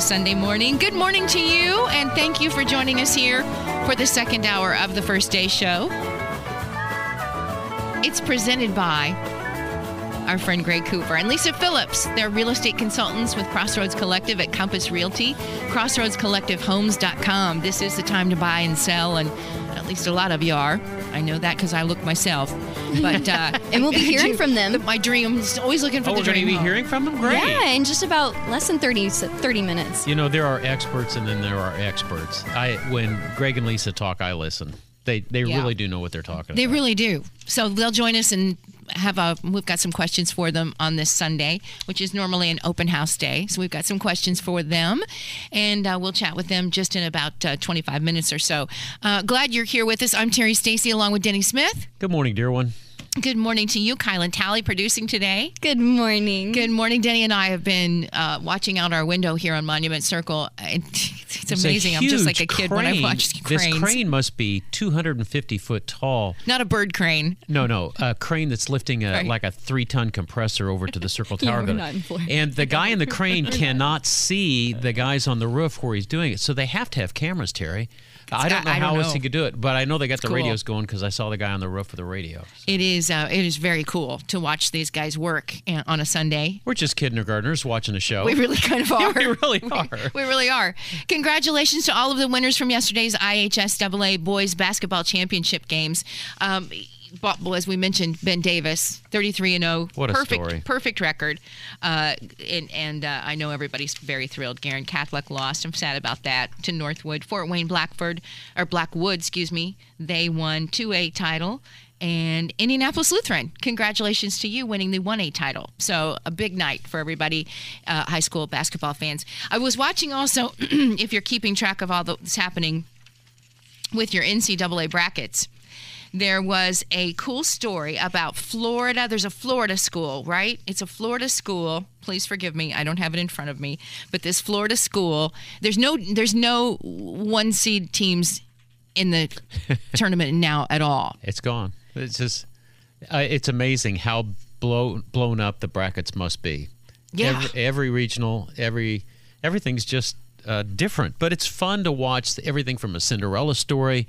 Sunday morning. Good morning to you, and thank you for joining us here for the second hour of the First Day Show. It's presented by our friend Greg Cooper and Lisa Phillips. They're real estate consultants with Crossroads Collective at Compass Realty, crossroadscollectivehomes.com. This is the time to buy and sell, and at least a lot of you are. I know that because I look myself. But and we'll be hearing from them. My dream is always looking for the dream. We're going to be hearing from them? Great. Yeah, in just about less than 30 minutes. You know, there are experts and then there are experts. When Greg and Lisa talk, I listen. They really do know what they're talking about. They really do. So they'll join us and we've got some questions for them on this Sunday, which is normally an open house day. So we've got some questions for them, and we'll chat with them just in about 25 minutes or so. Glad you're here with us. I'm Terri Stacy along with Denny Smith. Good morning, dear one. Good morning to you, Kylan Talley, producing today. Good morning. Good morning. Denny and I have been watching out our window here on Monument Circle. It's amazing. I'm just like a kid when I watched cranes. This crane must be 250 foot tall. Not a bird crane. No. A crane that's lifting like a 3-ton compressor over to the Circle Tower. We're not in Florida. And the guy in the crane cannot see the guys on the roof where he's doing it. So they have to have cameras, Terry. I don't know how else he could do it, but I know they got the radios going because I saw the guy on the roof with the radio. So. It is very cool to watch these guys work on a Sunday. We're just kindergartners watching a show. We really kind of are. We really are. Congratulations to all of the winners from yesterday's IHSAA Boys Basketball Championship games. As we mentioned, Ben Davis, 33-0. What a story. Perfect record. And I know everybody's very thrilled. Guerin Catholic lost. I'm sad about that. To Northwood. Fort Wayne Blackwood, they won 2A title. And Indianapolis Lutheran, congratulations to you winning the 1A title. So a big night for everybody, high school basketball fans. I was watching also, if you're keeping track of all that's happening with your NCAA brackets, there was a cool story about Florida. There's a Florida school, right? It's a Florida school. Please forgive me. I don't have it in front of me. But this Florida school, there's no one seed teams in the tournament now at all. It's gone. It's just it's amazing how blown up the brackets must be. Yeah. Every regional, everything's just different. But it's fun to watch everything from a Cinderella story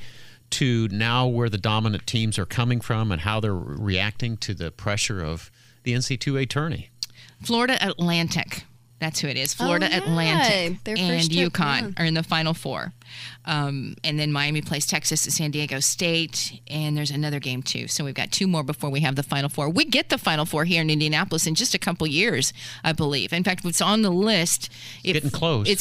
to now where the dominant teams are coming from and how they're reacting to the pressure of the NCAA tourney. Florida Atlantic. That's who it is. Florida Atlantic and UConn are in the Final Four. And then Miami plays Texas at San Diego State. And there's another game, too. So we've got two more before we have the Final Four. We get the Final Four here in Indianapolis in just a couple years, I believe. In fact, it's on the list. It's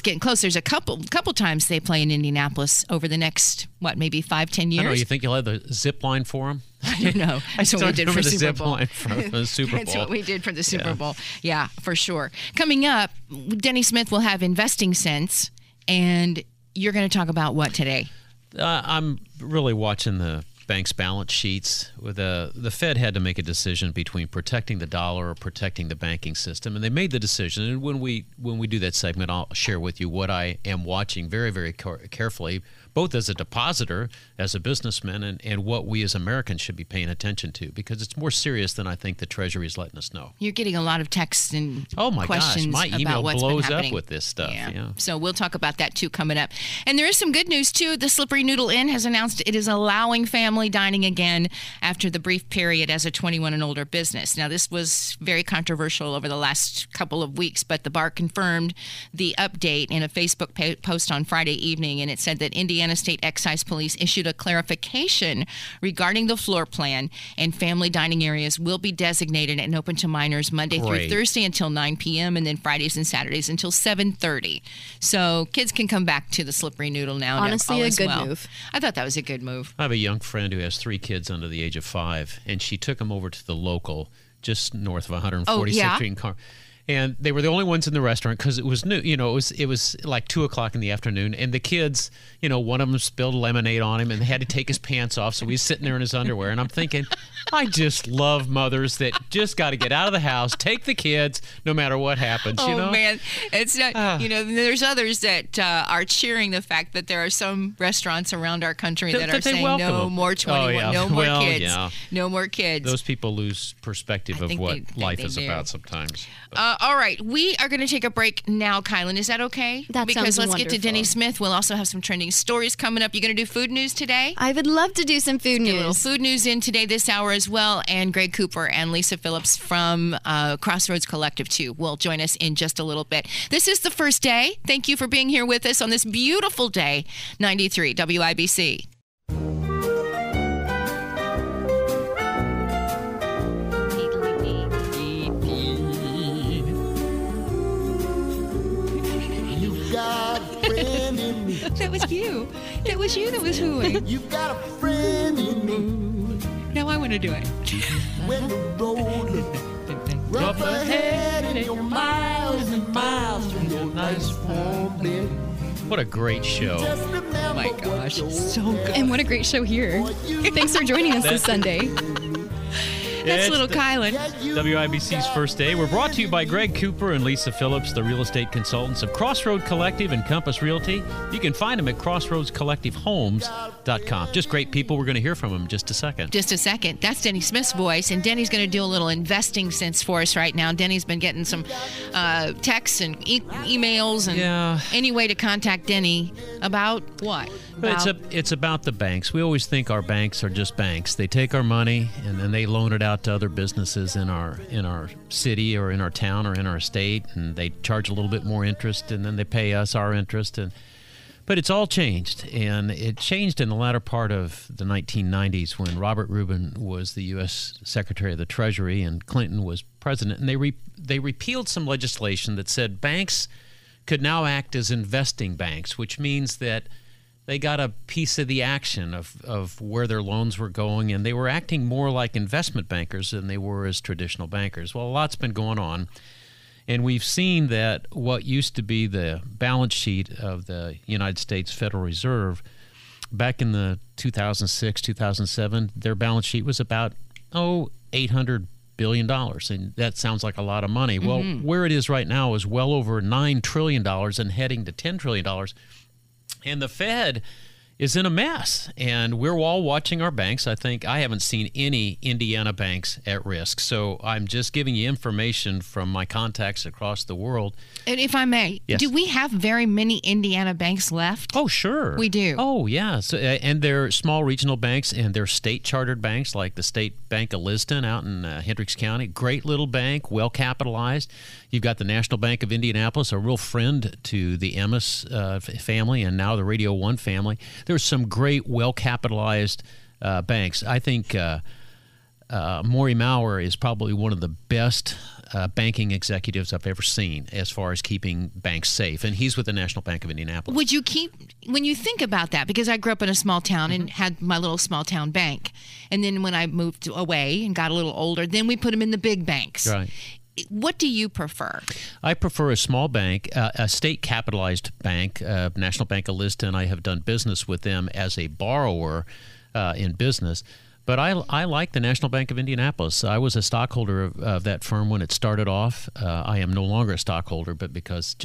getting close. There's a couple times they play in Indianapolis over the next, maybe 5-10 years? I don't know. You think you'll have the zip line for them? I don't know. That's what we did for the Super Bowl. That's what we did for the Super Bowl. Yeah, for sure. Coming up, Denny Smith will have Investing Sense, and you're going to talk about what today? I'm really watching the bank's balance sheets. The Fed had to make a decision between protecting the dollar or protecting the banking system, and they made the decision. And when we do that segment, I'll share with you what I am watching very, very carefully, both as a depositor, as a businessman, and what we as Americans should be paying attention to, because it's more serious than I think the Treasury is letting us know. You're getting a lot of texts and questions about what's been happening. Oh, my gosh. My email blows up with this stuff. Yeah. So we'll talk about that, too, coming up. And there is some good news, too. The Slippery Noodle Inn has announced it is allowing families family dining again after the brief period as a 21 and older business. Now, this was very controversial over the last couple of weeks, but the bar confirmed the update in a Facebook post on Friday evening, and it said that Indiana State Excise Police issued a clarification regarding the floor plan, and family dining areas will be designated and open to minors Monday through Thursday until 9 p.m. and then Fridays and Saturdays until 7:30. So kids can come back to the Slippery Noodle now. Honestly, a good move. I thought that was a good move. I have a young friend who has three kids under the age of 5, and she took them over to the local just north of 146th Street in Car. And they were the only ones in the restaurant because it was new. You know, it was like 2 o'clock in the afternoon. And the kids, you know, one of them spilled lemonade on him and had to take his pants off. So he's sitting there in his underwear. And I'm thinking, I just love mothers that just got to get out of the house, take the kids, no matter what happens, you know? Oh, man. It's not, you know, there's others that are cheering the fact that there are some restaurants around our country that are saying no more 21, no more kids, no more kids. Those people lose perspective of what life is about sometimes. All right, we are going to take a break now, Kylan. Is that okay? That sounds wonderful. Because let's get to Denny Smith. We'll also have some trending stories coming up. You going to do food news today? I would love to do some food news. Get a little food news in today this hour as well. And Greg Cooper and Lisa Phillips from Crossroads Collective, too, will join us in just a little bit. This is the first day. Thank you for being here with us on this beautiful day, 93 WIBC. That was you. That was you that was hooing. You've got a friend in me. Now I want to do it. When the road is rough ahead and you're miles and miles from your nice warm bed. What a great show. Oh my gosh, so good. And what a great show here. Thanks for joining us this Sunday. That's little Kylan. WIBC's first day. We're brought to you by Greg Cooper and Lisa Phillips, the real estate consultants of Crossroad Collective and Compass Realty. You can find them at crossroadscollectivehomes.com. Just great people. We're going to hear from them in just a second. Just a second. That's Denny Smith's voice, and Denny's going to do a little investing sense for us right now. Denny's been getting some texts and emails and any way to contact Denny about what? About it's about the banks. We always think our banks are just banks. They take our money, and then they loan it out to other businesses in our city or in our town or in our state, and they charge a little bit more interest, and then they pay us our interest. But it's all changed, and it changed in the latter part of the 1990s when Robert Rubin was the U.S. Secretary of the Treasury and Clinton was president, and they repealed some legislation that said banks could now act as investing banks, which means that they got a piece of the action of where their loans were going, and they were acting more like investment bankers than they were as traditional bankers. Well, a lot's been going on, and we've seen that what used to be the balance sheet of the United States Federal Reserve back in the 2006, 2007, their balance sheet was about $800 billion, and that sounds like a lot of money. Mm-hmm. Well, where it is right now is well over $9 trillion and heading to $10 trillion. And the Fed is in a mess, and we're all watching our banks. I think I haven't seen any Indiana banks at risk, so I'm just giving you information from my contacts across the world. And if I may, do we have very many Indiana banks left? Oh, sure. We do? Oh, yeah. So, and they're small regional banks, and they're state-chartered banks like the State Bank of Liston out in Hendricks County. Great little bank, well-capitalized. You've got the National Bank of Indianapolis, a real friend to the Emmis family and now the Radio 1 family. There's some great, well-capitalized banks. I think Maury Maurer is probably one of the best banking executives I've ever seen as far as keeping banks safe, and he's with the National Bank of Indianapolis. Would you keep, when you think about that, because I grew up in a small town and had my little small town bank, and then when I moved away and got a little older, then we put them in the big banks. Right. What do you prefer? I prefer a small bank, a state-capitalized bank, National Bank of Liston. I have done business with them as a borrower in business. But I like the National Bank of Indianapolis. I was a stockholder of that firm when it started off. I am no longer a stockholder, but because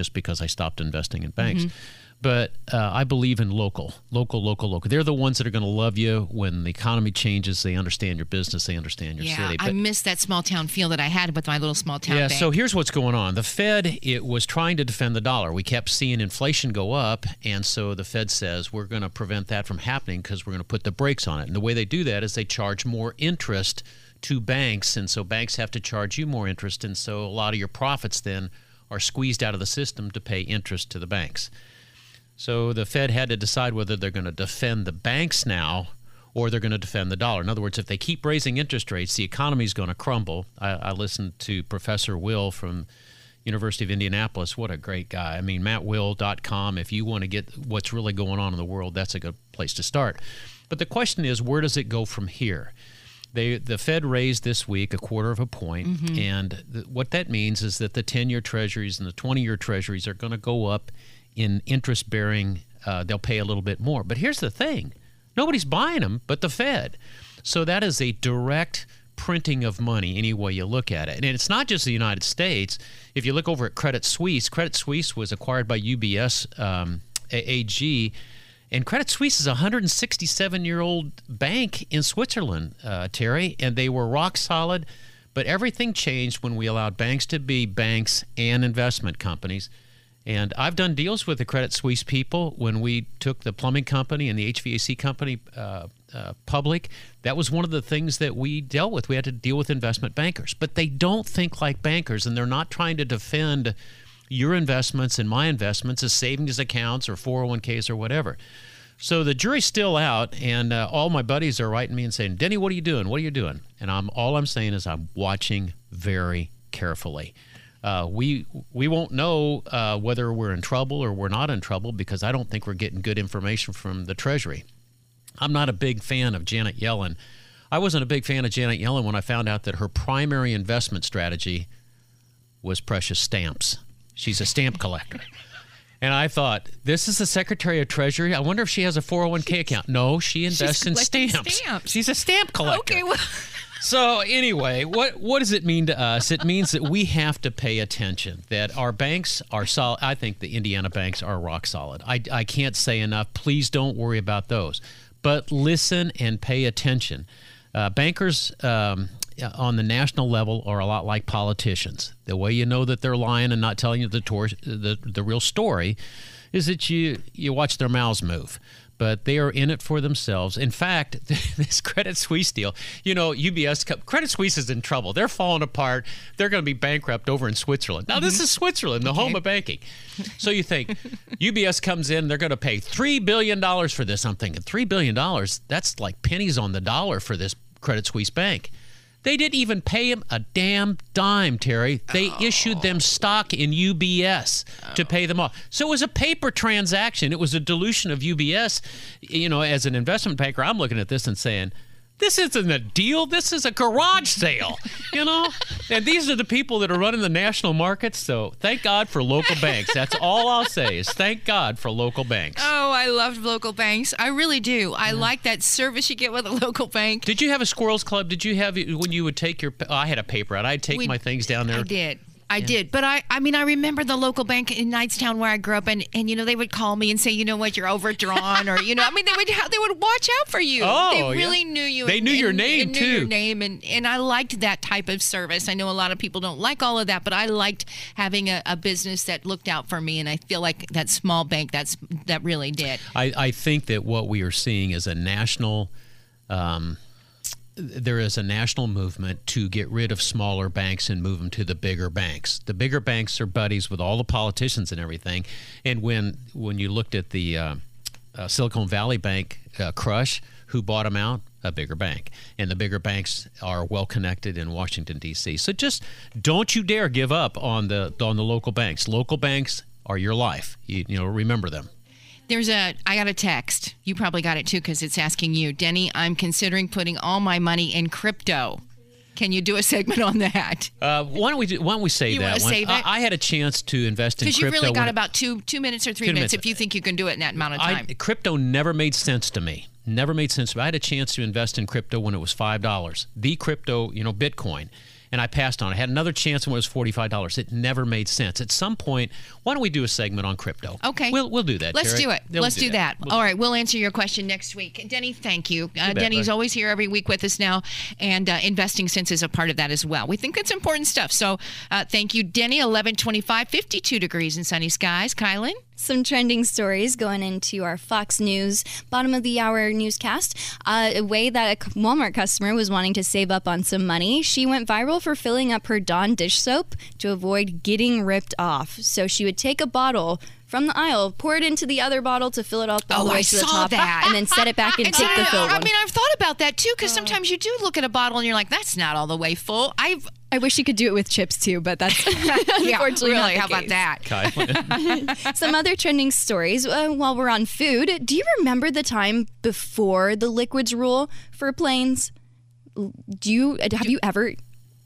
I stopped investing in banks. Mm-hmm. But I believe in local. They're the ones that are going to love you when the economy changes. They understand your business. They understand your city. But I miss that small town feel that I had with my little small town bank. So here's what's going on. The Fed, it was trying to defend the dollar. We kept seeing inflation go up, and so the Fed says we're going to prevent that from happening because we're going to put the brakes on it. And the way they do that is they charge more interest to banks, and so banks have to charge you more interest, and so a lot of your profits then are squeezed out of the system to pay interest to the banks. So the Fed had to decide whether they're going to defend the banks now or they're going to defend the dollar. In other words, if they keep raising interest rates, the economy is going to crumble. I listened to Professor Will from University of Indianapolis. What a great guy. I mean, mattwill.com. If you want to get what's really going on in the world, that's a good place to start. But the question is, where does it go from here? The Fed raised this week 1/4 point, and what that means is that the 10-year treasuries and the 20-year treasuries are going to go up in interest bearing, they'll pay a little bit more. But here's the thing, nobody's buying them but the Fed. So that is a direct printing of money any way you look at it. And it's not just the United States. If you look over at Credit Suisse was acquired by UBS AG, and Credit Suisse is a 167-year-old bank in Switzerland, Terry, and they were rock solid, but everything changed when we allowed banks to be banks and investment companies. And I've done deals with the Credit Suisse people when we took the plumbing company and the HVAC company public. That was one of the things that we dealt with. We had to deal with investment bankers. But they don't think like bankers, and they're not trying to defend your investments and my investments as savings accounts or 401ks or whatever. So the jury's still out, and all my buddies are writing me and saying, Denny, what are you doing? What are you doing? And all I'm saying is I'm watching very carefully. We won't know whether we're in trouble or we're not in trouble because I don't think we're getting good information from the Treasury. I'm not a big fan of Janet Yellen. I wasn't a big fan of Janet Yellen when I found out that her primary investment strategy was precious stamps. She's a stamp collector. And I thought, this is the Secretary of Treasury. I wonder if she has a 401k account. No, she invests in stamps. She's a stamp collector. Okay, well... So anyway, what does it mean to us? It means that we have to pay attention, that our banks are solid. I think the Indiana banks are rock solid. I can't say enough. Please don't worry about those. But listen and pay attention. Bankers on the national level are a lot like politicians. The way you know that they're lying and not telling you the real story is that you watch their mouths move. But they are in it for themselves. In fact, this Credit Suisse deal, you know, UBS, Credit Suisse is in trouble. They're falling apart. They're going to be bankrupt over in Switzerland. Now, this is Switzerland, the home of banking. So you think UBS comes in, they're going to pay $3 billion for this. I'm thinking $3 billion, that's like pennies on the dollar for this Credit Suisse bank. They didn't even pay him a damn dime, Terry. They issued them stock in UBS to pay them off. So it was a paper transaction. It was a dilution of UBS. You know, as an investment banker, I'm looking at this and saying, this isn't a deal. This is a garage sale, you know? And these are the people that are running the national markets, so thank God for local banks. That's all I'll say is thank God for local banks. Oh, I loved local banks. I really do. I like that service you get with a local bank. Did you have a squirrels club? Did you have, when you would take your, I had a paper out. I'd take my things down there. I did. I did. But I mean, I remember the local bank in Knightstown where I grew up, and you know, they would call me and say, you know what, you're overdrawn, or, you know, I mean, they would watch out for you. Oh, they really knew you. They knew your name, too. They knew your name, and I liked that type of service. I know a lot of people don't like all of that, but I liked having a business that looked out for me, and I feel like that small bank, that really did. I think that what we are seeing is a national... there is a national movement to get rid of smaller banks and move them to the bigger banks. The bigger banks are buddies with all the politicians and everything. And when you looked at the Silicon Valley Bank crush, who bought them out? A bigger bank. And the bigger banks are well-connected in Washington, D.C. So just don't you dare give up on the local banks. Local banks are your life. You know, remember them. I got a text. You probably got it too because it's asking you, Denny, I'm considering putting all my money in crypto. Can you do a segment on that? Why don't we save you that one? Save it? I had a chance to invest in crypto. Because you really got about two minutes or 3 minutes if you think you can do it in that amount of time. Crypto never made sense to me. I had a chance to invest in crypto when it was $5. The crypto, you know, Bitcoin. and I passed on. I had another chance when it was $45. It never made sense. At some point, why don't we do a segment on crypto? Okay. We'll do that, Terry. Let's do it. Let's do that. All right. We'll answer your question next week. Denny, thank you. Denny's always here every week with us now, and Investing Sense is a part of that as well. We think that's important stuff. So thank you, Denny. 11:25, 52 degrees in sunny skies. Kylan? Some trending stories going into our Fox News bottom of the hour newscast. A way that a Walmart customer was wanting to save up on some money. She went viral for filling up her Dawn dish soap to avoid getting ripped off. So she would take a bottle from the aisle, pour it into the other bottle to fill it up all the way to the top, and then set it back and take the full one. I mean, I've thought about that too, because sometimes you do look at a bottle and you're like, that's not all the way full. I wish you could do it with chips too, but that's unfortunately not the case. About that? Some other trending stories while we're on food. Do you remember the time before the liquids rule for planes? Have you ever?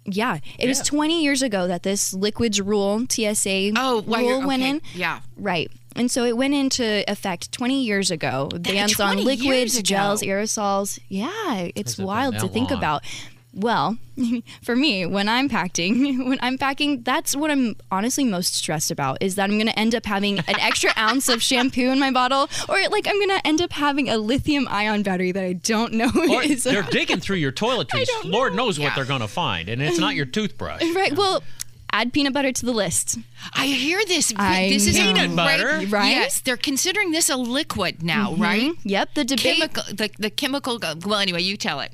Yeah, it was 20 years ago that this liquids rule, TSA rule went in. Yeah. Right. And so it went into effect 20 years ago. Bans on liquids, gels, aerosols. Yeah, it's wild to think about. Well, for me, when I'm packing, that's what I'm honestly most stressed about, is that I'm going to end up having an extra ounce of shampoo in my bottle, or I'm going to end up having a lithium-ion battery that I don't know is. They're digging through your toiletries. Lord knows what they're going to find, and it's not your toothbrush. Right. Well, add peanut butter to the list. I hear this. This is peanut butter, right? Yes, they're considering this a liquid now, right? Yep. The debate, the chemical. Well, anyway, you tell it.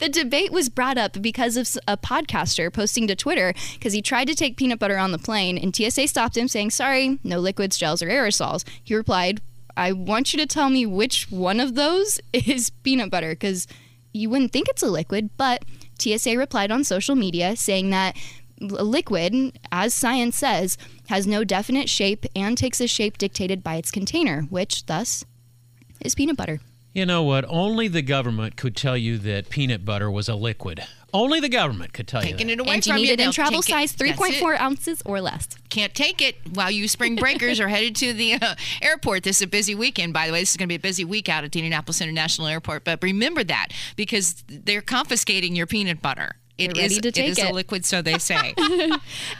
The debate was brought up because of a podcaster posting to Twitter because he tried to take peanut butter on the plane, and TSA stopped him, saying, "Sorry, no liquids, gels, or aerosols." He replied, "I want you to tell me which one of those is peanut butter, because you wouldn't think it's a liquid, but." TSA replied on social media saying that a liquid, as science says, has no definite shape and takes a shape dictated by its container, which thus is peanut butter. You know what? Only the government could tell you that peanut butter was a liquid. Only the government could tell you that. Taking it away from you. And you need it in travel size 3.4 ounces or less. Can't take it while you spring breakers are headed to the airport. This is a busy weekend, by the way. This is going to be a busy week out at the Indianapolis International Airport. But remember that, because they're confiscating your peanut butter. It is a liquid, so they say.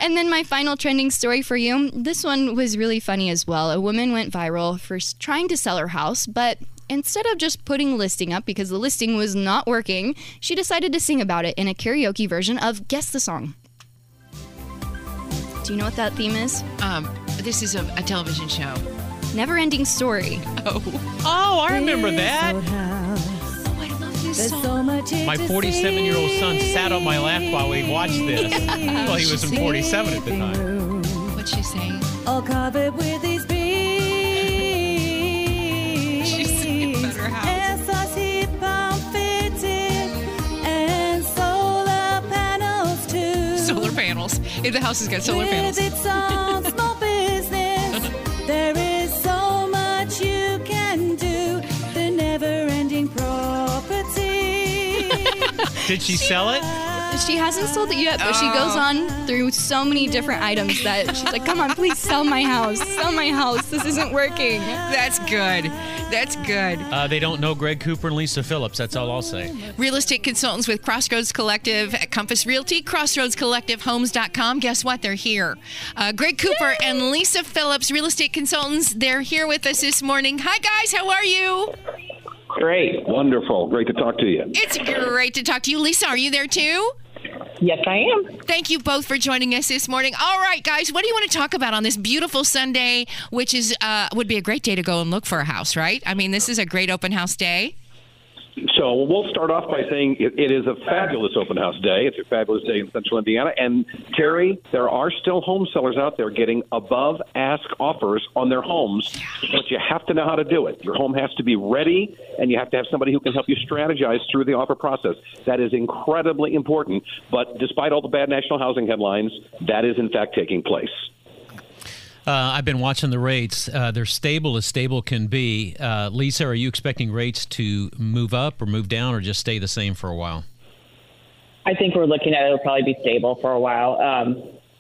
And then my final trending story for you. This one was really funny as well. A woman went viral for trying to sell her house, but instead of just putting a listing up because the listing was not working, she decided to sing about it in a karaoke version of Guess the Song. Do you know what that theme is? This is a television show. Never-Ending Story. Oh, I remember that. Oh, I love this song. My 47-year-old son sat on my lap while we watched this. Yeah. Well, he was 47 at the time. What's she saying? All covered with these panels. If the house has got solar panels. It's all small business. There is so much you can do. The never-ending property. Did she sell it? She hasn't sold it yet, but she goes on through so many different items that she's like, come on, please sell my house. Sell my house. This isn't working. That's good. That's good. They don't know Greg Cooper and Lisa Phillips. That's all I'll say. Real estate consultants with Crossroads Collective at Compass Realty, CrossroadsCollectiveHomes.com. Guess what? They're here. Greg Cooper and Lisa Phillips, real estate consultants. They're here with us this morning. Hi, guys. How are you? Great. Wonderful. Great to talk to you. It's great to talk to you. Lisa, are you there too? Yes, I am. Thank you both for joining us this morning. All right, guys, what do you want to talk about on this beautiful Sunday, which is would be a great day to go and look for a house, right? I mean, this is a great open house day. So we'll start off by saying it is a fabulous open house day. It's a fabulous day in Central Indiana. And, Terry, there are still home sellers out there getting above-ask offers on their homes, but you have to know how to do it. Your home has to be ready, and you have to have somebody who can help you strategize through the offer process. That is incredibly important. But despite all the bad national housing headlines, that is, in fact, taking place. I've been watching the rates. They're stable as stable can be. Lisa, are you expecting rates to move up or move down or just stay the same for a while? I think we're looking at it'll probably be stable for a while.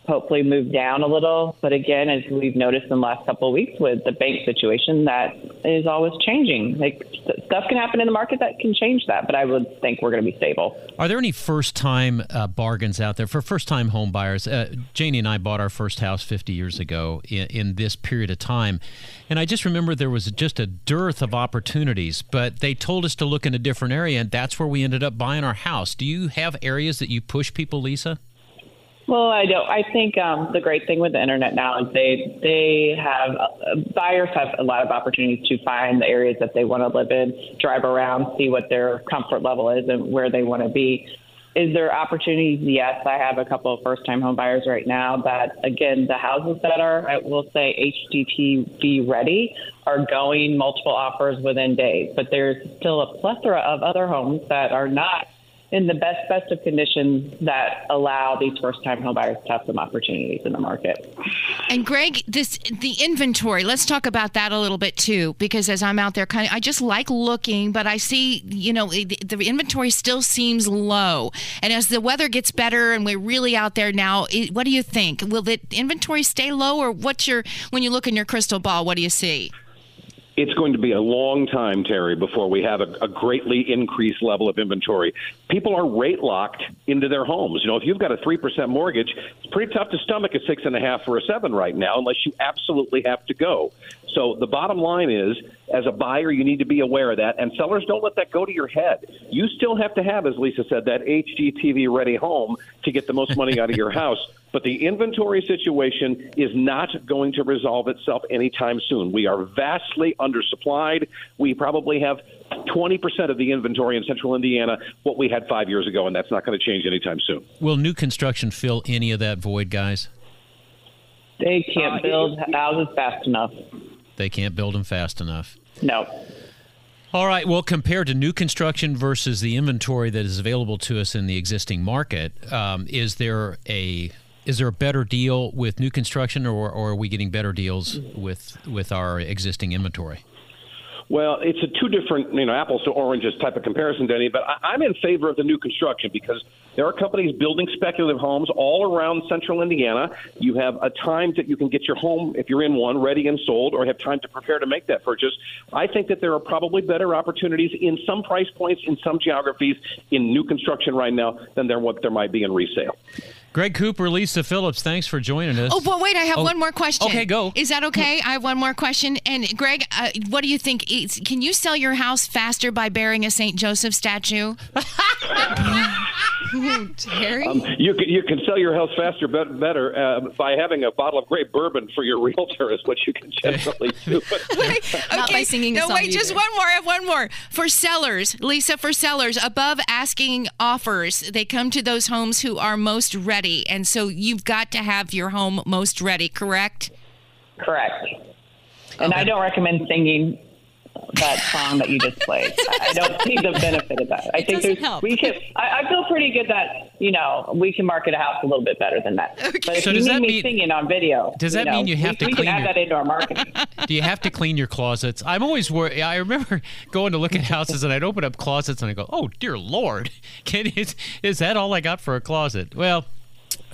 hopefully move down a little. But again, as we've noticed in the last couple of weeks with the bank situation, that is always changing. Like, stuff can happen in the market that can change that, but I would think we're going to be stable. Are there any first-time bargains out there for first-time home buyers? Janie and I bought our first house 50 years ago in this period of time, and I just remember there was just a dearth of opportunities, but they told us to look in a different area, and that's where we ended up buying our house. Do you have areas that you push people, Lisa? Well, I don't. I think the great thing with the internet now is buyers have a lot of opportunities to find the areas that they want to live in, drive around, see what their comfort level is and where they want to be. Is there opportunities? Yes, I have a couple of first-time home buyers right now that, again, the houses that are, I will say, HGTV ready are going multiple offers within days. But there's still a plethora of other homes that are not in the best of conditions that allow these first-time homebuyers to have some opportunities in the market. And Greg, the inventory, let's talk about that a little bit too, because as I'm out there, I just like looking, but I see, the inventory still seems low. And as the weather gets better and we're really out there now, what do you think? Will the inventory stay low, or when you look in your crystal ball, what do you see? It's going to be a long time, Terry, before we have a greatly increased level of inventory. People are rate locked into their homes. If you've got a 3% mortgage, it's pretty tough to stomach a 6.5 or a 7 right now, unless you absolutely have to go. So the bottom line is, as a buyer, you need to be aware of that, and sellers, don't let that go to your head. You still have to have, as Lisa said, that HGTV-ready home to get the most money out of your house, but the inventory situation is not going to resolve itself anytime soon. We are vastly undersupplied. We probably have 20% of the inventory in central Indiana, what we had 5 years ago, and that's not going to change anytime soon. Will new construction fill any of that void, guys? They can't build houses fast enough. They can't build them fast enough. No. All right. Well, compared to new construction versus the inventory that is available to us in the existing market, is there a better deal with new construction, or are we getting better deals with our existing inventory? Well, it's a two different, apples to oranges type of comparison, Denny, but I'm in favor of the new construction because there are companies building speculative homes all around central Indiana. You have a time that you can get your home, if you're in one, ready and sold, or have time to prepare to make that purchase. I think that there are probably better opportunities in some price points, in some geographies, in new construction right now than there might be in resale. Greg Cooper, Lisa Phillips, thanks for joining us. Oh, but wait, I have one more question. Okay, go. Is that okay? I have one more question. And Greg, what do you think? Can you sell your house faster by burying a St. Joseph statue? Terry? You can sell your house faster, better by having a bottle of great bourbon for your realtor is what you can generally do. Not by singing a song. No, wait, either. Just one more. I have one more. For sellers, Lisa, above asking offers, they come to those homes who are most ready. And so you've got to have your home most ready, correct? Correct. And I don't recommend singing that song that you just played. I don't see the benefit of that. I think I feel pretty good that we can market a house a little bit better than that. Okay. But if you need me singing on video, does that mean you have to clean? We can add that into our marketing. Do you have to clean your closets? I'm always worried. I remember going to look at houses and I'd open up closets and I go, "Oh dear Lord, is that all I got for a closet?" Well.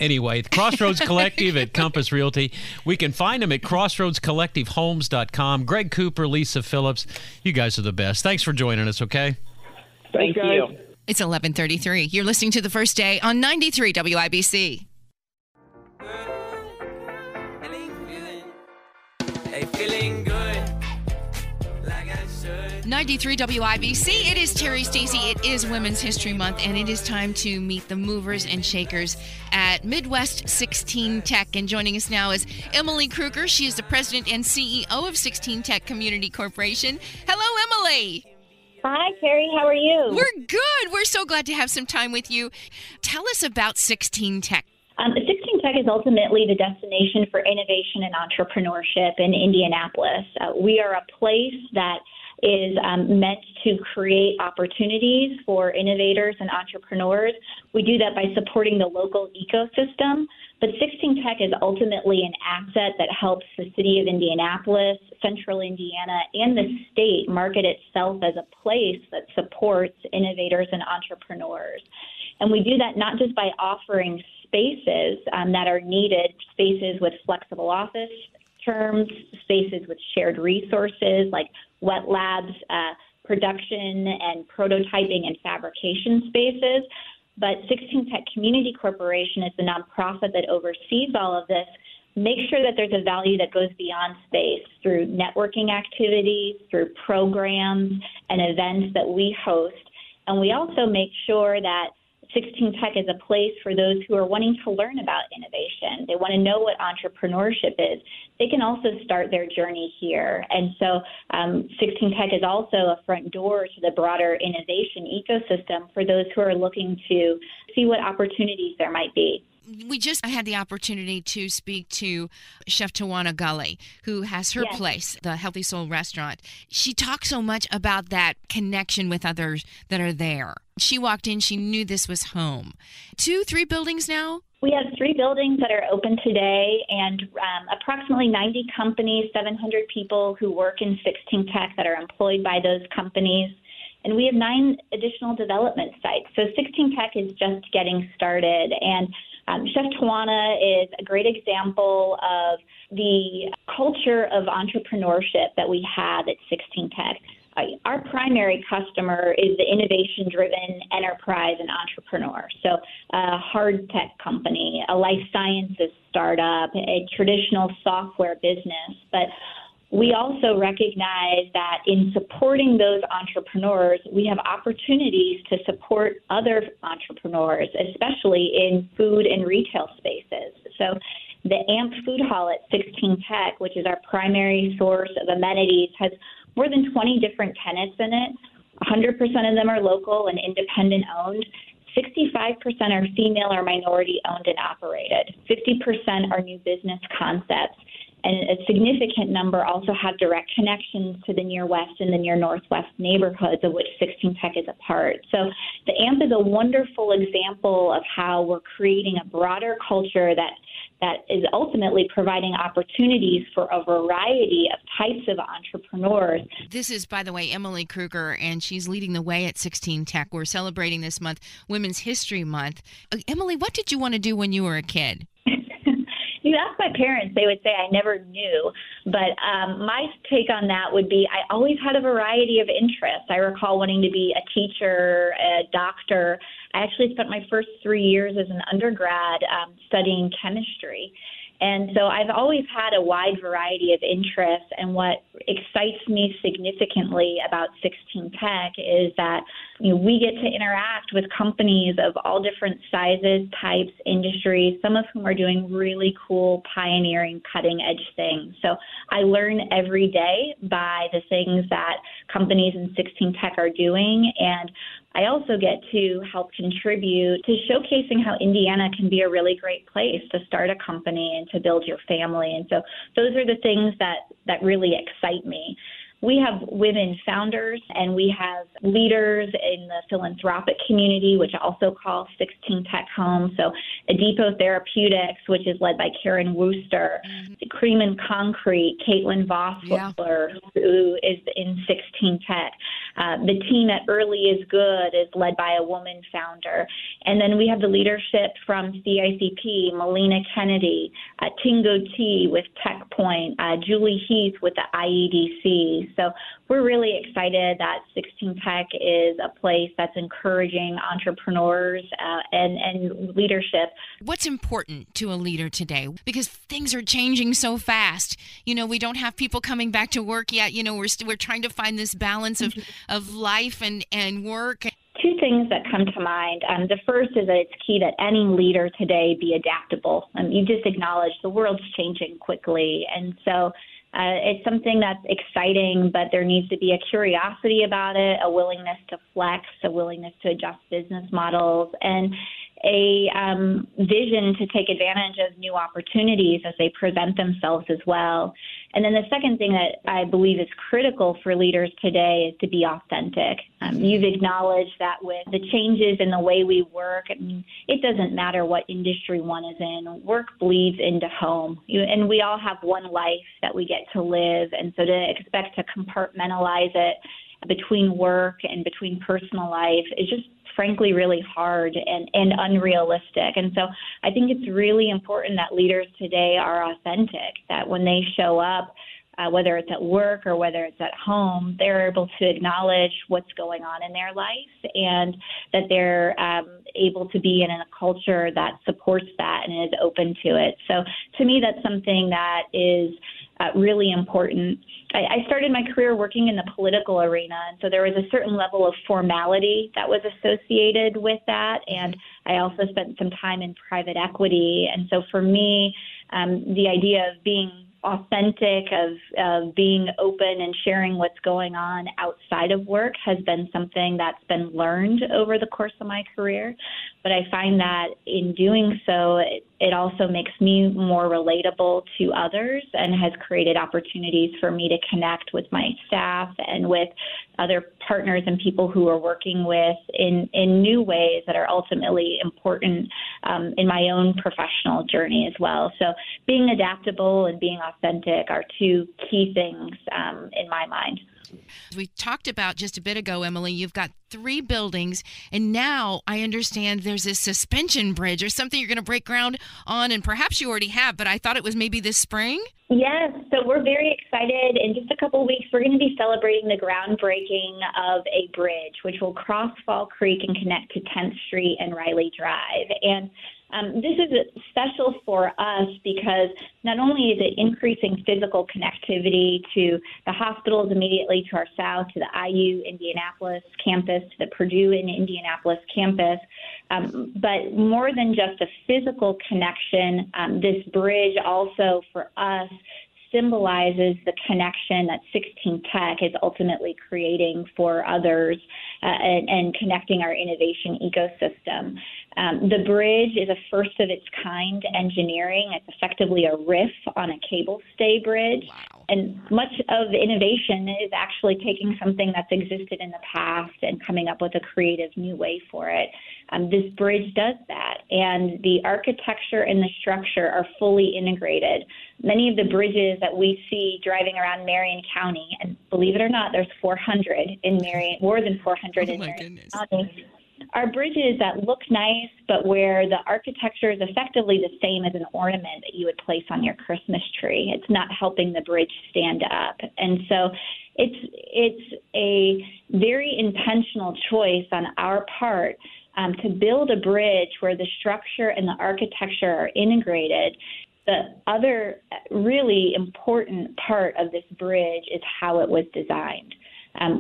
Anyway, Crossroads Collective at Compass Realty. We can find them at crossroadscollectivehomes.com. Greg Cooper, Lisa Phillips, you guys are the best. Thanks for joining us, okay? Thank you. It's 11:33. You're listening to The First Day on 93 WIBC. Hey, feeling good. 93 WIBC. It is Terri Stacy. It is Women's History Month, and it is time to meet the movers and shakers at Midwest 16 Tech. And joining us now is Emily Krueger. She is the president and CEO of 16 Tech Community Corporation. Hello, Emily. Hi, Terry. How are you? We're good. We're so glad to have some time with you. Tell us about 16 Tech. 16 Tech is ultimately the destination for innovation and entrepreneurship in Indianapolis. We are a place that is meant to create opportunities for innovators and entrepreneurs. We do that by supporting the local ecosystem, but 16 Tech is ultimately an asset that helps the city of Indianapolis, central Indiana, and the state market itself as a place that supports innovators and entrepreneurs. And we do that not just by offering spaces that are needed, spaces with flexible office terms, spaces with shared resources like wet labs, production and prototyping and fabrication spaces. But 16 Tech Community Corporation is the nonprofit that oversees all of this. Make sure that there's a value that goes beyond space through networking activities, through programs and events that we host. And we also make sure that 16 Tech is a place for those who are wanting to learn about innovation. They want to know what entrepreneurship is. They can also start their journey here. And so 16 Tech is also a front door to the broader innovation ecosystem for those who are looking to see what opportunities there might be. We just had the opportunity to speak to Chef Tawana Gully, who has her place, the Healthy Soul Restaurant. She talked so much about that connection with others that are there. She walked in, she knew this was home. 2-3 buildings now? We have 3 buildings that are open today and approximately 90 companies, 700 people who work in 16 Tech that are employed by those companies. And we have 9 additional development sites. So 16 Tech is just getting started. And Chef Tawana is a great example of the culture of entrepreneurship that we have at 16 Tech. Our primary customer is the innovation-driven enterprise and entrepreneur. So a hard tech company, a life sciences startup, a traditional software business. But we also recognize that in supporting those entrepreneurs, we have opportunities to support other entrepreneurs, especially in food and retail spaces. So the AMP Food Hall at 16 Tech, which is our primary source of amenities, has more than 20 different tenants in it. 100% of them are local and independent owned. 65% are female or minority owned and operated. 50% are new business concepts. And a significant number also have direct connections to the near west and the near northwest neighborhoods of which 16 Tech is a part. So the AMP is a wonderful example of how we're creating a broader culture that is ultimately providing opportunities for a variety of types of entrepreneurs. This is, by the way, Emily Krueger, and she's leading the way at 16 Tech. We're celebrating this month, Women's History Month. Emily, what did you want to do when you were a kid? You ask my parents, they would say I never knew. But my take on that would be I always had a variety of interests. I recall wanting to be a teacher, a doctor. I actually spent my first 3 years as an undergrad studying chemistry. And so I've always had a wide variety of interests. And what excites me significantly about 16 Tech is that we get to interact with companies of all different sizes, types, industries, some of whom are doing really cool, pioneering, cutting-edge things. So I learn every day by the things that companies in 16 Tech are doing. And I also get to help contribute to showcasing how Indiana can be a really great place to start a company and to build your family. And so those are the things that really excite me. We have women founders and we have leaders in the philanthropic community, which also calls 16 Tech home. So Adipo Therapeutics, which is led by Karen Wooster, Cream and Concrete, Caitlin Vossler, who is in 16 Tech. The team at Early is Good is led by a woman founder. And then we have the leadership from CICP, Melina Kennedy, Tingo T with TechPoint, Julie Heath with the IEDC. So we're really excited that 16 Tech is a place that's encouraging entrepreneurs and leadership. What's important to a leader today? Because things are changing so fast. We don't have people coming back to work yet. We're trying to find this balance of life and work. Two things that come to mind. The first is that it's key that any leader today be adaptable. You just acknowledge the world's changing quickly. And so it's something that's exciting, but there needs to be a curiosity about it, a willingness to flex, a willingness to adjust business models, and a vision to take advantage of new opportunities as they present themselves as well. And then the second thing that I believe is critical for leaders today is to be authentic. You've acknowledged that with the changes in the way we work, it doesn't matter what industry one is in. Work bleeds into home. And we all have one life that we get to live. And so to expect to compartmentalize it between work and between personal life is just frankly really hard and unrealistic. And so I think it's really important that leaders today are authentic, that when they show up, whether it's at work or whether it's at home, they're able to acknowledge what's going on in their life and that they're able to be in a culture that supports that and is open to it. So to me, that's something that is really important. I started my career working in the political arena, and so there was a certain level of formality that was associated with that. And I also spent some time in private equity. And so for me, the idea of being authentic, of being open and sharing what's going on outside of work has been something that's been learned over the course of my career. But I find that in doing so, it also makes me more relatable to others and has created opportunities for me to connect with my staff and with other partners and people who are working with in new ways that are ultimately important in my own professional journey as well. So being adaptable and being authentic are two key things in my mind. We talked about just a bit ago, Emily, you've got 3 buildings, and now I understand there's a suspension bridge or something you're going to break ground on, and perhaps you already have, but I thought it was maybe this spring? Yes, so we're very excited. In just a couple of weeks, we're going to be celebrating the groundbreaking of a bridge, which will cross Fall Creek and connect to 10th Street and Riley Drive. And this is special for us because not only is it increasing physical connectivity to the hospitals immediately to our south, to the IU Indianapolis campus, to the Purdue in Indianapolis campus, but more than just a physical connection, this bridge also for us symbolizes the connection that 16 Tech is ultimately creating for others and connecting our innovation ecosystem. The bridge is a first of its kind engineering. It's effectively a riff on a cable stay bridge. Wow. And much of innovation is actually taking something that's existed in the past and coming up with a creative new way for it. This bridge does that, and the architecture and the structure are fully integrated. Many of the bridges that we see driving around Marion County, and believe it or not, there's 400 in Marion, more than 400 in Marion County, are bridges that look nice, but where the architecture is effectively the same as an ornament that you would place on your Christmas tree. It's not helping the bridge stand up. And so it's a very intentional choice on our part to build a bridge where the structure and the architecture are integrated. The other really important part of this bridge is how it was designed.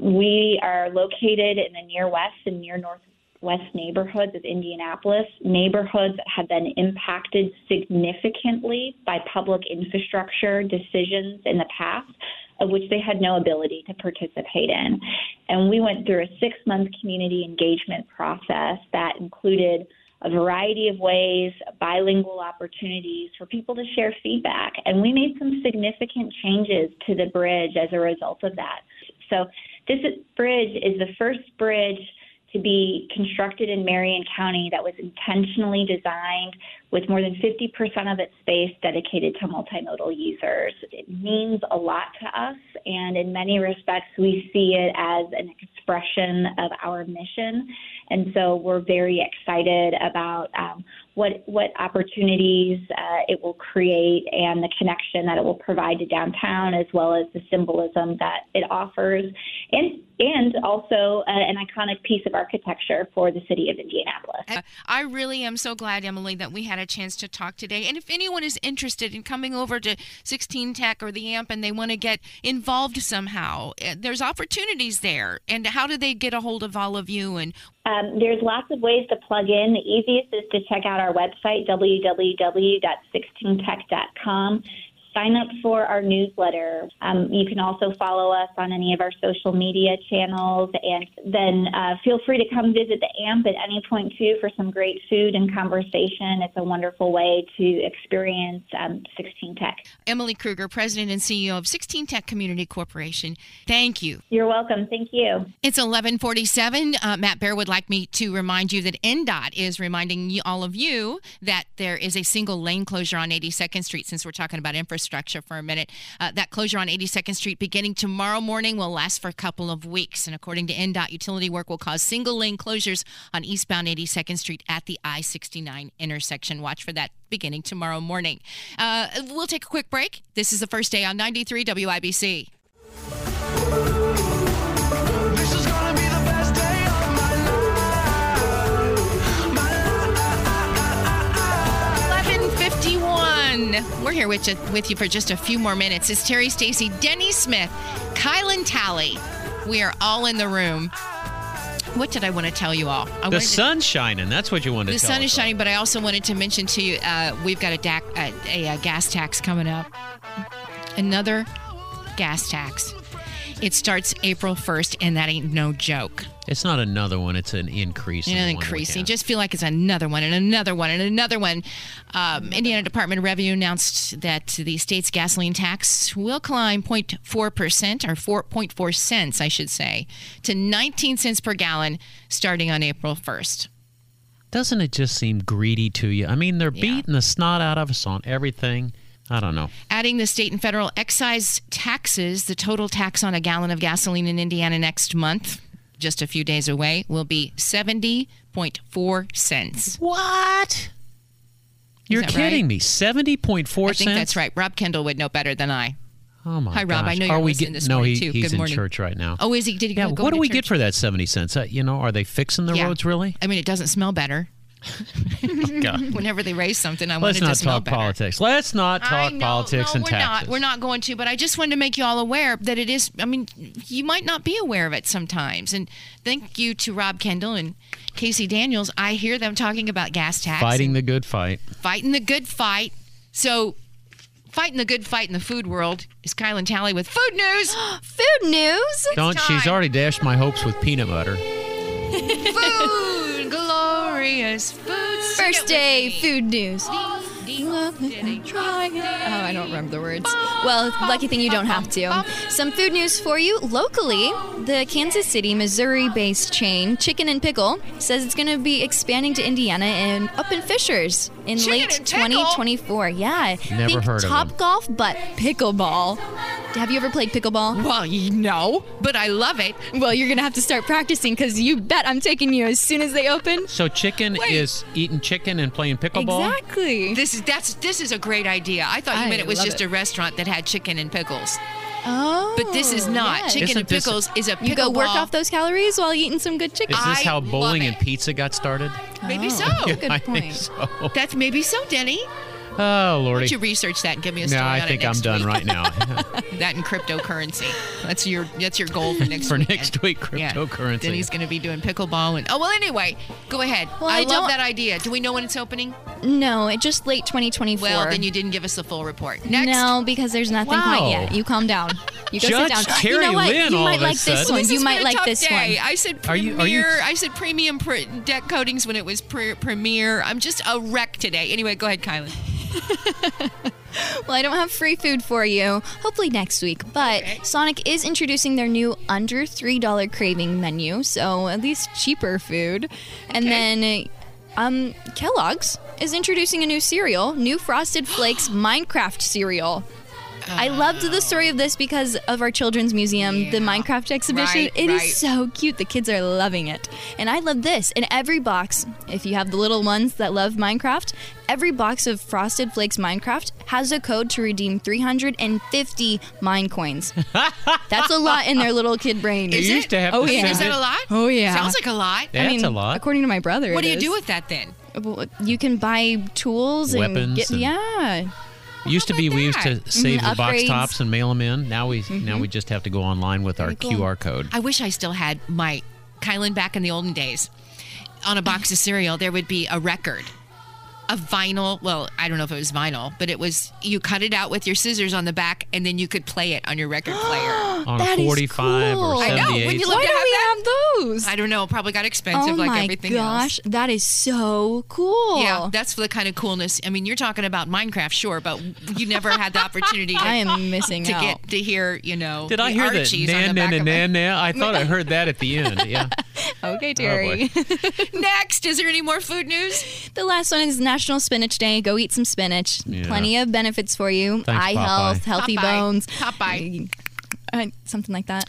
We are located in the near west and near northwest neighborhoods of Indianapolis, neighborhoods that have been impacted significantly by public infrastructure decisions in the past, of which they had no ability to participate in. And we went through a 6-month community engagement process that included a variety of ways, bilingual opportunities for people to share feedback. And we made some significant changes to the bridge as a result of that. So this bridge is the first bridge to be constructed in Marion County that was intentionally designed with more than 50% of its space dedicated to multimodal users. It means a lot to us, and in many respects, we see it as an expression of our mission. And so we're very excited about what opportunities it will create and the connection that it will provide to downtown, as well as the symbolism that it offers, and also an iconic piece of architecture for the city of Indianapolis. I really am so glad, Emily, that we had a chance to talk today. And if anyone is interested in coming over to 16 Tech or the AMP and they want to get involved somehow, there's opportunities there. And how do they get a hold of all of you? And there's lots of ways to plug in. The easiest is to check out our website, www.16tech.com. Sign up for our newsletter. You can also follow us on any of our social media channels, and then feel free to come visit the AMP at any point, too, for some great food and conversation. It's a wonderful way to experience 16 Tech. Emily Krueger, President and CEO of 16 Tech Community Corporation. Thank you. You're welcome. Thank you. It's 11:47. Matt Baer would like me to remind you that NDOT is reminding all of you that there is a single lane closure on 82nd Street, since we're talking about infrastructure. structure for a minute. That closure on 82nd Street beginning tomorrow morning will last for a couple of weeks. And according to NDOT, utility work will cause single-lane closures on eastbound 82nd Street at the I-69 intersection. Watch for that beginning tomorrow morning. We'll take a quick break. This is the first day on 93 WIBC. We're here with you for just a few more minutes. It's Terri Stacy, Denny Smith, Kylan Talley. We are all in the room. What did I want to tell you all? The sun's shining. That's what you wanted to tell us. The sun is shining, but I also wanted to mention to you, we've got a gas tax coming up. Another gas tax. It starts April 1st, and that ain't no joke. It's not another one. It's an increase. You just feel like it's another one and another one and another one. Indiana Department of Revenue announced that the state's gasoline tax will climb 0.4% or 4.4 cents, I should say, to 19 cents per gallon starting on April 1st. Doesn't it just seem greedy to you? I mean, they're beating the snot out of us on everything. I don't know. Adding the state and federal excise taxes, the total tax on a gallon of gasoline in Indiana next month, just a few days away, will be 70.4 cents. What? You're kidding me. 70.4 cents? I think that's right. Rob Kendall would know better than I. Oh, my gosh. Hi, Rob. I know you're listening this morning, too. He's in church right now. Oh, is he? Did he go to church? What do we get for that 70 cents? Are they fixing the roads, really? I mean, it doesn't smell better. Whenever they raise something, I want to just smell better. Let's not talk politics and taxes. We're not going to, but I just wanted to make you all aware that it is, I mean, you might not be aware of it sometimes. And thank you to Rob Kendall and Casey Daniels. I hear them talking about gas tax. Fighting the good fight. Fighting the good fight. So fighting the good fight in the food world is Kylan Talley with Food News. Food News? Don't, she's already dashed my hopes with peanut butter. Food glorious food. First day food news. I don't remember the words. Well, lucky thing you don't have to. Some food news for you locally. The Kansas City, Missouri-based chain Chicken and Pickle says it's going to be expanding to Indiana and up in Fishers in late 2024. Yeah. Never heard of it. Topgolf, but pickleball. Have you ever played pickleball? Well, no, but I love it. Well, you're going to have to start practicing because you bet I'm taking you as soon as they open. So is eating chicken and playing pickleball? Exactly. This is a great idea. I thought you meant it was just a restaurant that had chicken and pickles. Oh. But this is not. Yes. Chicken and pickles is a pickleball. You go work off those calories while eating some good chicken. Is this how bowling and pizza got started? Maybe so. That's a good point. So. That's maybe so, Denny. Oh, Lordy. Why don't you research that and give me a story on it next week? No, I think I'm done right now. That and cryptocurrency. That's your goal for next week. For next week, cryptocurrency. Then he's going to be doing pickleball. And, anyway, go ahead. Well, I love that idea. Do we know when it's opening? No, it's just late 2024. Well, then you didn't give us the full report. Next. No, because there's nothing quite yet. You calm down. You go sit down. Terry, you know what? You might like this one. You might like this one. I said Premier. I said premium deck coatings when it was Premier. I'm just a wreck today. Anyway, go ahead, Kylan. Well, I don't have free food for you. Hopefully next week. But Sonic is introducing their new under $3 craving menu, so at least cheaper food. And then Kellogg's is introducing a new cereal, new Frosted Flakes Minecraft cereal. I loved the story of this because of our children's museum, the Minecraft exhibition. It is so cute. The kids are loving it. And I love this. In every box, if you have the little ones that love Minecraft, every box of Frosted Flakes Minecraft has a code to redeem 350 Mine Coins. That's a lot in their little kid brain. Is that a lot? Oh, yeah. Sounds like a lot. Yeah, that's a lot. According to my brother, what do you do with that then? You can buy tools and weapons. Used to be we used to save the box tops and mail them in. Now we just have to go online with our QR code. I wish I still had my Kylan back in the olden days. On a box of cereal, there would be a record of vinyl. Well, I don't know if it was vinyl, but it was you cut it out with your scissors on the back, and then you could play it on your record player. On a 45 cool. or 78. I know. Wouldn't you love to have that? Why do we have those? I don't know. It probably got expensive everything else. Oh my gosh. That is so cool. Yeah, that's the kind of coolness. I mean, you're talking about Minecraft, sure, but you never had the opportunity to, I am missing to out. Get to hear, Did I hear that? I thought I heard that at the end. Yeah. Okay, Terry. Oh, next, is there any more food news? The last one is National Spinach Day. Go eat some spinach. Yeah. Plenty of benefits for you. Thanks, Popeye. Health, healthy bones. Popeye. Something like that.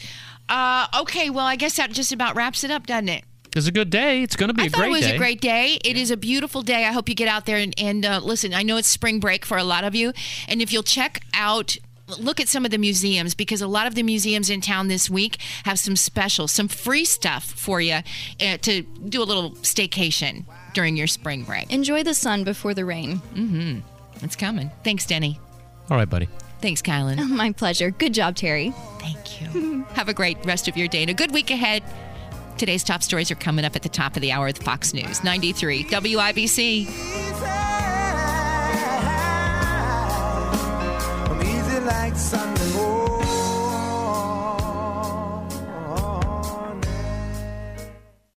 Okay, well, I guess that just about wraps it up, doesn't it? It's a good day. It's going to be a great day. I thought it was a great day. It is a beautiful day. I hope you get out there and listen. I know it's spring break for a lot of you. And if you'll check out, look at some of the museums, because a lot of the museums in town this week have some special, some free stuff for you to do a little staycation during your spring break. Enjoy the sun before the rain. Mm-hmm. It's coming. Thanks, Denny. All right, buddy. Thanks, Kylan. Oh, my pleasure. Good job, Terry. Thank you. Have a great rest of your day and a good week ahead. Today's top stories are coming up at the top of the hour with Fox News. 93 WIBC.